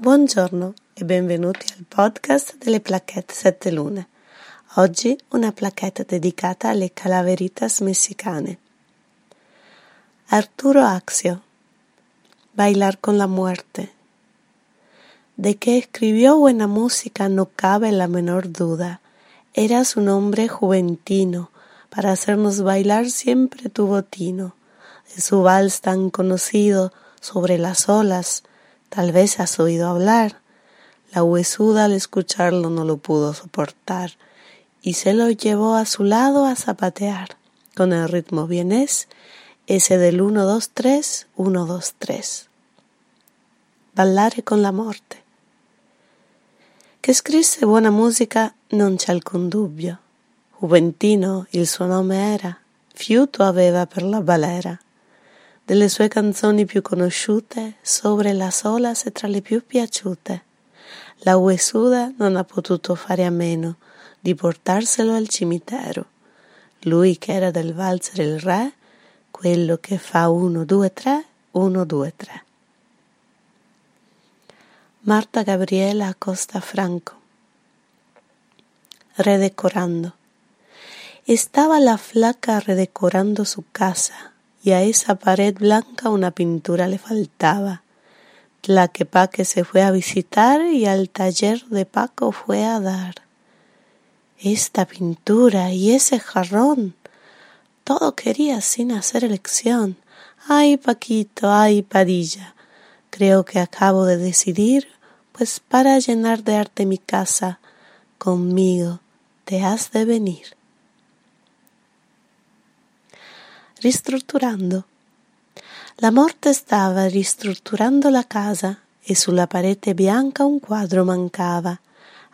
Buongiorno e benvenuti al podcast delle Plaquette Sette Lune. Oggi una plaquette dedicata alle calaveritas messicane. Arturo Axio, Bailar con la muerte. De que escribió buena música no cabe la menor duda. Eras un hombre juventino, para hacernos bailar siempre tu botino. De su vals tan conocido, sobre las olas, tal vez has oído hablar. La huesuda al escucharlo no lo pudo soportar, y se lo llevó a su lado a zapatear. Con el ritmo vienés, ese del 1-2-3, 1-2-3. Ballare con la morte. Che scrisse buona musica non c'è alcun dubbio. Juventino il suo nome era, fiuto aveva per la balera. Delle sue canzoni più conosciute, Sobre las olas è tra le più piaciute. La huesuda non ha potuto fare a meno di portarselo al cimitero. Lui che era del valzer il re, quello che fa 1, 2, 3, 1, 2, 3. Marta Gabriella Acosta Franco. Redecorando. Estaba la flaca redecorando su casa, y a esa pared blanca una pintura le faltaba. Tlaquepaque se fue a visitar y al taller de Paco fue a dar. Esta pintura y ese jarrón, todo quería sin hacer elección. Ay, Paquito, ay, Padilla, creo que acabo de decidir, pues para llenar de arte mi casa, conmigo te has de venir. Ristrutturando. La morte stava ristrutturando la casa e sulla parete bianca un quadro mancava.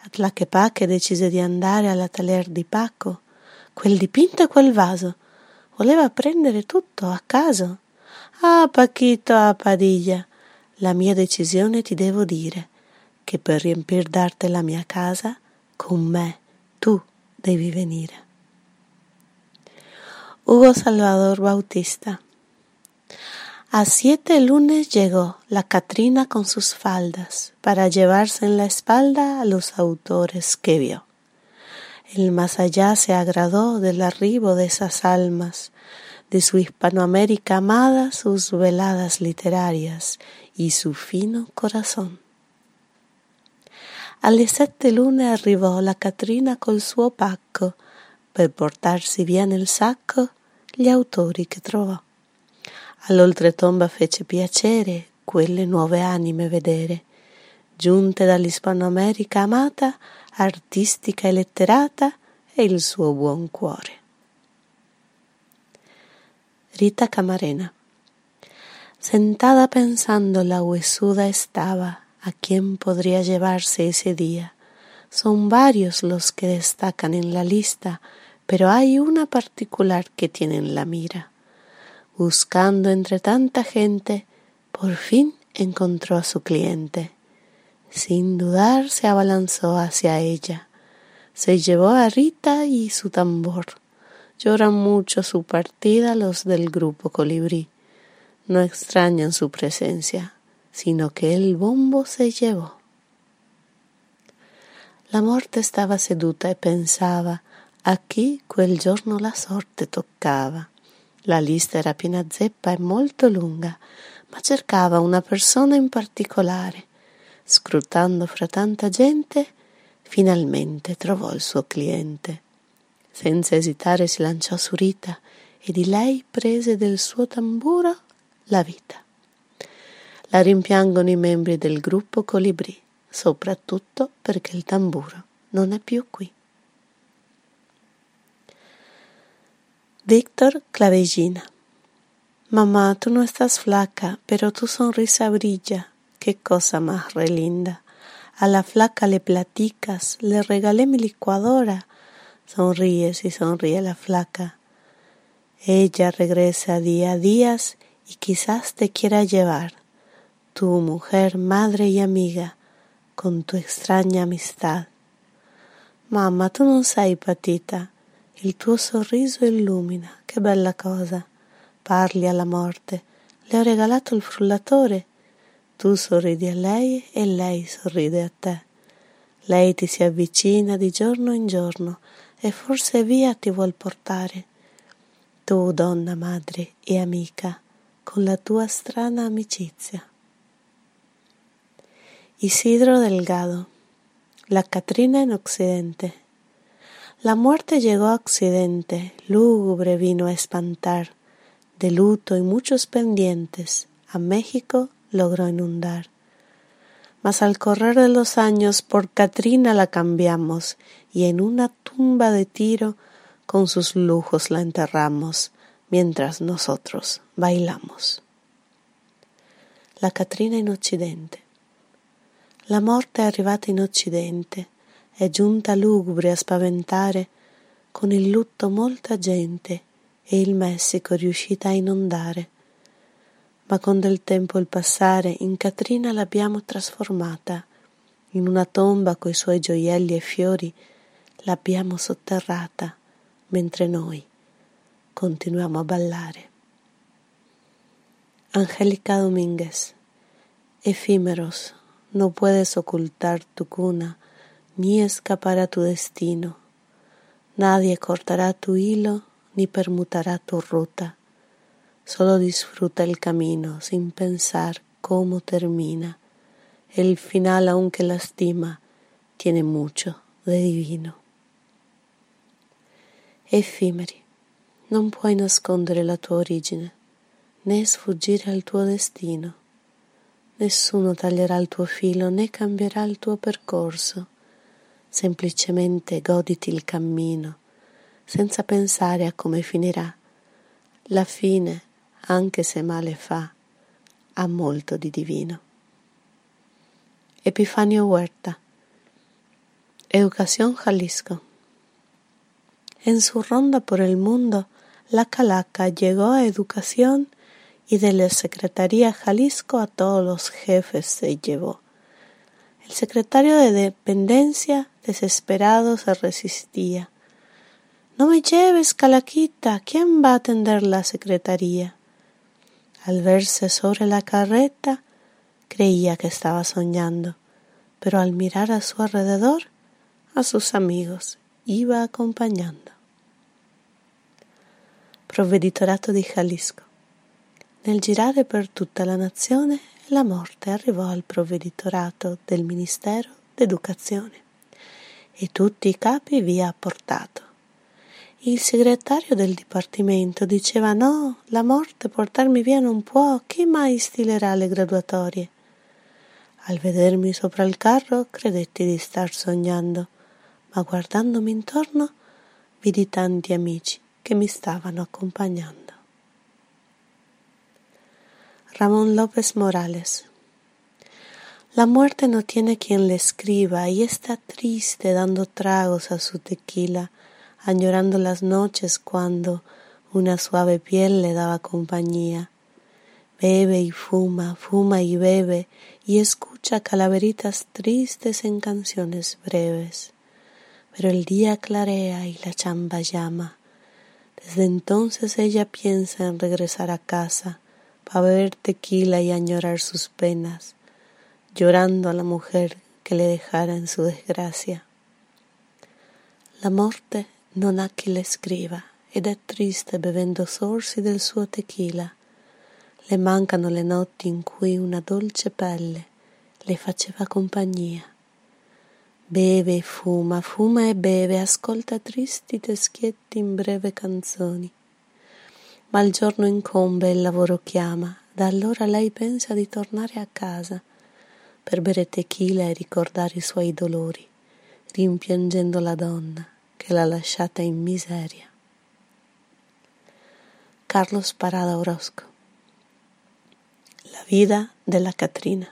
A Tlaquepaque decise di andare alla taller di Paco. Quel dipinto e quel vaso, voleva prendere tutto a caso. Ah, Paquito, ah, Padilla, la mia decisione ti devo dire, che per riempir d'arte la mia casa, con me tu devi venire. Hugo Salvador Bautista. A 7 lunes llegó la Catrina con sus faldas para llevarse en la espalda a los autores que vio. El más allá se agradó del arribo de esas almas, de su Hispanoamérica amada, sus veladas literarias y su fino corazón. Alle 7 lunes arrivò la Catrina col suo pacco per portarsi via nel sacco gli autori che trovò. All'oltretomba fece piacere quelle nuove anime vedere, giunte dall'Hispanoamerica amata, artistica e letterata, e il suo buon cuore. Rita Camarena. Sentada pensando la huesuda estaba, a quién podría llevarse ese día. Son varios los que destacan en la lista, pero hay una particular que tiene en la mira. Buscando entre tanta gente, por fin encontró a su cliente. Sin dudar se abalanzó hacia ella. Se llevó a Rita y su tambor. Lloran mucho su partida los del grupo Colibrí. No extrañan su presencia, sino que el bombo se llevó. La morte stava seduta e pensava a chi quel giorno la sorte toccava. La lista era piena zeppa e molto lunga, ma cercava una persona in particolare. Scrutando fra tanta gente, finalmente trovò il suo cliente. Senza esitare si lanciò su Rita e di lei prese del suo tamburo la vita. La rimpiangono i membri del gruppo Colibrí, soprattutto perché il tamburo non è più qui. Víctor Clavellina. Mamá, tú no estás flaca, pero tu sonrisa brilla. Qué cosa más relinda. A la flaca le platicas, le regalé mi licuadora. Sonríes y sonríe la flaca. Ella regresa día a días y quizás te quiera llevar. Tu mujer, madre y amiga, con tu extraña amistad. Mamma, tu non sei patita, il tuo sorriso illumina, che bella cosa. Parli alla morte, le ho regalato il frullatore. Tu sorridi a lei e lei sorride a te. Lei ti si avvicina di giorno in giorno e forse via ti vuol portare. Tu, donna madre e amica, con la tua strana amicizia. Isidro Delgado. La Catrina en Occidente. La muerte llegó a Occidente, lúgubre vino a espantar, de luto y muchos pendientes, a México logró inundar. Mas al correr de los años por Catrina la cambiamos y en una tumba de tiro con sus lujos la enterramos, mientras nosotros bailamos. La Catrina in Occidente. La morte è arrivata in Occidente, è giunta lugubre a spaventare con il lutto molta gente e il Messico riuscita a inondare. Ma con del tempo il passare in Catrina l'abbiamo trasformata, in una tomba coi suoi gioielli e fiori l'abbiamo sotterrata, mentre noi continuiamo a ballare. Angelica Dominguez. Efímeros, no puedes ocultar tu cuna ni escapar a tu destino. Nadie cortará tu hilo ni permutará tu ruta. Solo disfruta el camino sin pensar cómo termina. El final, aunque lastima, tiene mucho de divino. Effimeri, non puoi nascondere la tua origine, né sfuggire al tuo destino. Nessuno taglierà il tuo filo né cambierà il tuo percorso. Semplicemente goditi il cammino, senza pensare a come finirà. La fine, anche se male fa, ha molto di divino. Epifanio Huerta. Educación Jalisco. En su ronda por el mundo, la calaca llegó a Educación y de la Secretaría Jalisco a todos los jefes se llevó. El secretario de Dependencia desesperado se resistía. «No me lleves, calaquita, ¿quién va a atender la secretaría?» Al verse sobre la carreta, creía que estaba soñando, pero al mirar a su alrededor, a sus amigos iba acompañando. Provveditorato di Jalisco. Nel girare per tutta la nazione, la morte arrivò al provveditorato del Ministero d'Educazione e tutti i capi vi ha portato. Il segretario del dipartimento diceva «No, la morte portarmi via non può, chi mai stilerà le graduatorie?» Al vedermi sopra il carro credetti di star sognando, ma guardandomi intorno vidi tanti amici che mi stavano accompagnando. Ramón López Morales. La muerte no tiene quien le escriba y está triste dando tragos a su tequila, añorando las noches cuando una suave piel le daba compañía. Bebe y fuma, fuma y bebe, y escucha calaveritas tristes en canciones breves. Pero el día clarea y la chamba llama. Desde entonces ella piensa en regresar a casa para beber tequila y añorar sus penas, llorando a la mujer que le dejara en su desgracia. La morte non ha chi le scriva ed è triste bevendo sorsi del suo tequila. Le mancano le notti in cui una dolce pelle le faceva compagnia. Beve e fuma, fuma e beve, ascolta tristi teschietti in breve canzoni. Ma il giorno incombe e il lavoro chiama, da allora lei pensa di tornare a casa per bere tequila e ricordare i suoi dolori, rimpiangendo la donna che l'ha lasciata in miseria. Carlos Parada Orozco. La vida de la Catrina.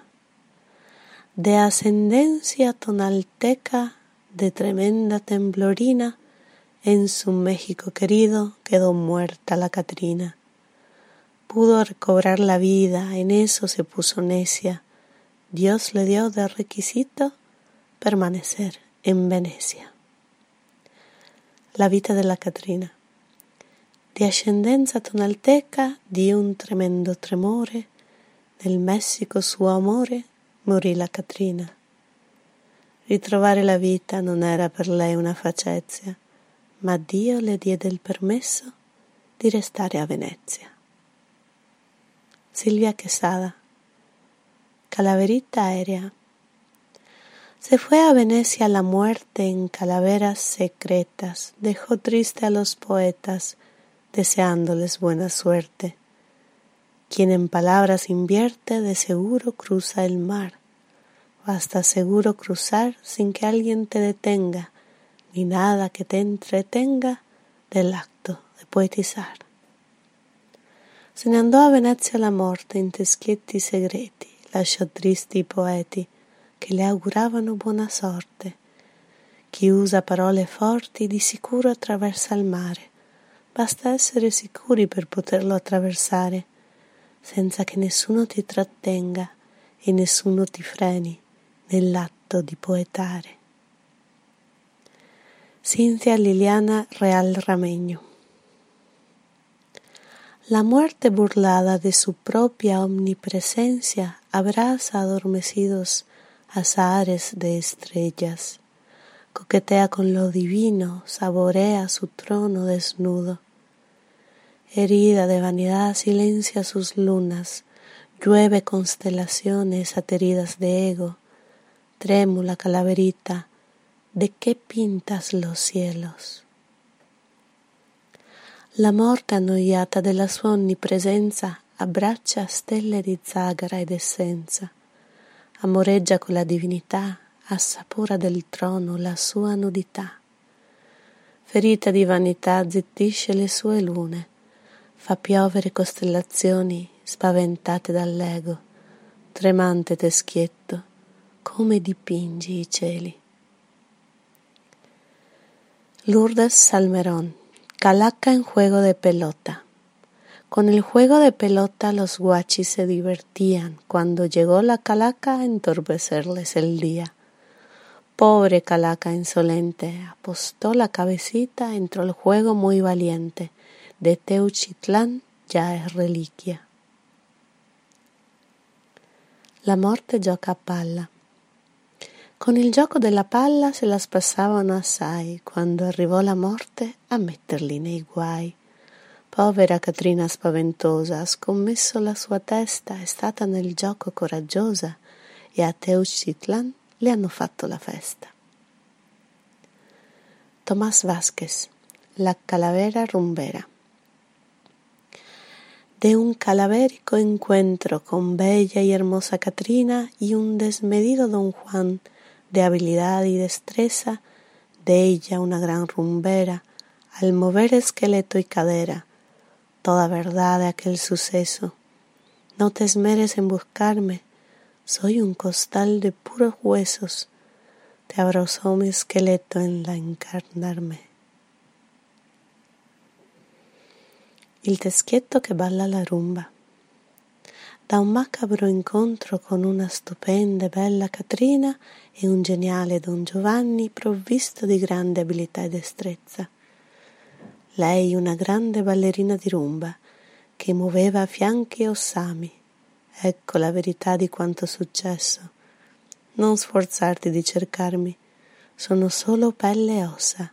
De ascendencia tonalteca, de tremenda temblorina, en su México querido quedó muerta la Catrina. Pudo recobrar la vida, en eso se puso necia. Dios le dio de requisito permanecer en Venecia. La vita della Catrina. Di ascendenza tonalteca, di un tremendo tremore, Nel Messico suo amore morì la Catrina. Ritrovare la vita non era per lei una facezia, ma Dio le diede il permesso di restare a Venezia. Silvia Chesala, Calaverita aérea. Se fue a Venecia la muerte en calaveras secretas, dejó triste a los poetas, deseándoles buena suerte. Quien en palabras invierte, de seguro cruza el mar. Basta seguro cruzar sin que alguien te detenga, ni nada que te entretenga del acto de poetizar. Se ne andò a Venezia la morte in teschetti segreti, lasciò tristi i poeti che le auguravano buona sorte. Chi usa parole forti di sicuro attraversa il mare, basta essere sicuri per poterlo attraversare, senza che nessuno ti trattenga e nessuno ti freni nell'atto di poetare. Cinzia Liliana Real Ramegno. La muerte burlada de su propia omnipresencia abraza adormecidos azahares de estrellas, coquetea con lo divino, saborea su trono desnudo. Herida de vanidad silencia sus lunas, llueve constelaciones ateridas de ego. Trémula calaverita, ¿de qué pintas los cielos? La morte annoiata della sua onnipresenza abbraccia stelle di zagara ed essenza. Amoreggia con la divinità, assapora del trono la sua nudità. Ferita di vanità zittisce le sue lune, fa piovere costellazioni spaventate dall'ego. Tremante teschietto, come dipingi i cieli. Lourdes Salmerón, Calaca en juego de pelota. Con el juego de pelota los guachis se divertían, cuando llegó la calaca a entorpecerles el día. Pobre calaca insolente, apostó la cabecita, entró al juego muy valiente, de Teuchitlán ya es reliquia. La morte gioca a palla. Con il gioco della palla se la spassavano assai, quando arrivò la morte a metterli nei guai. Povera Catrina spaventosa, ha scommesso la sua testa, è stata nel gioco coraggiosa e a Teuchitlán le hanno fatto la festa. Tomás Vázquez, La calavera rumbera. De un calavérico encuentro con bella y hermosa Catrina y un desmedido don Juan, de habilidad y destreza, de ella una gran rumbera, al mover esqueleto y cadera. Toda verdad de aquel suceso. No te esmeres en buscarme, soy un costal de puros huesos. Te abrazó mi esqueleto en la encarnarme. Il teschietto che balla la rumba. Da un macabro incontro con una stupenda e bella Catrina e un geniale Don Giovanni provvisto di grande abilità e destrezza. Lei una grande ballerina di rumba che muoveva fianchi e ossami. Ecco la verità di quanto successo. Non sforzarti di cercarmi, sono solo pelle e ossa.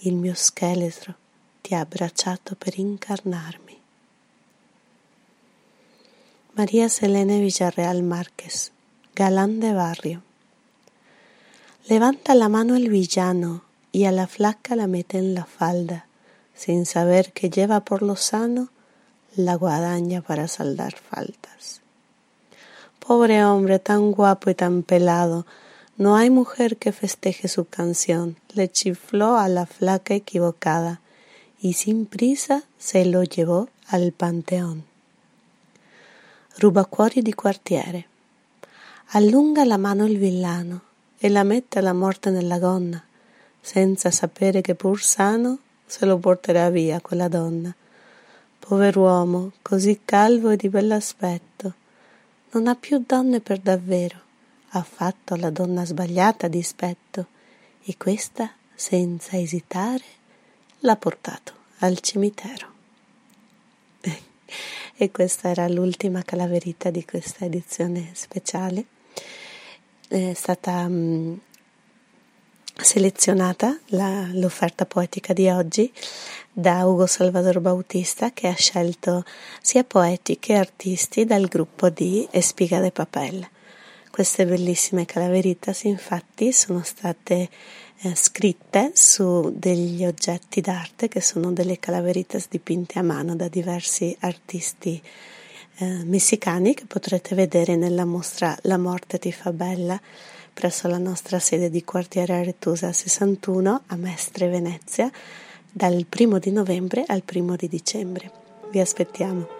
Il mio scheletro ti ha abbracciato per incarnarmi. Maria Selene Villarreal Marques, Galán de barrio. Levanta la mano el villano y a la flaca la mete en la falda, sin saber que lleva por lo sano la guadaña para saldar faltas. Pobre hombre tan guapo y tan pelado, no hay mujer que festeje su canción, le chifló a la flaca equivocada y sin prisa se lo llevó al panteón. Rubacuori di quartiere. Allunga la mano il villano e la mette alla morte nella gonna, senza sapere che pur sano se lo porterà via quella donna. Pover'uomo, così calvo e di bell'aspetto, non ha più donne per davvero, ha fatto alla donna sbagliata dispetto e questa, senza esitare, l'ha portato al cimitero. e questa era l'ultima calaverita di questa edizione speciale. È stata selezionata l'offerta poetica di oggi da Hugo Salvador Bautista, che ha scelto sia poeti che artisti dal gruppo di Espiga de Papel. Queste bellissime calaveritas infatti sono state scritte su degli oggetti d'arte che sono delle calaveritas dipinte a mano da diversi artisti messicani, che potrete vedere nella mostra La morte ti fa bella presso la nostra sede di quartiere Aretusa 61 a Mestre Venezia dal 1° di novembre al 1° di dicembre. Vi aspettiamo!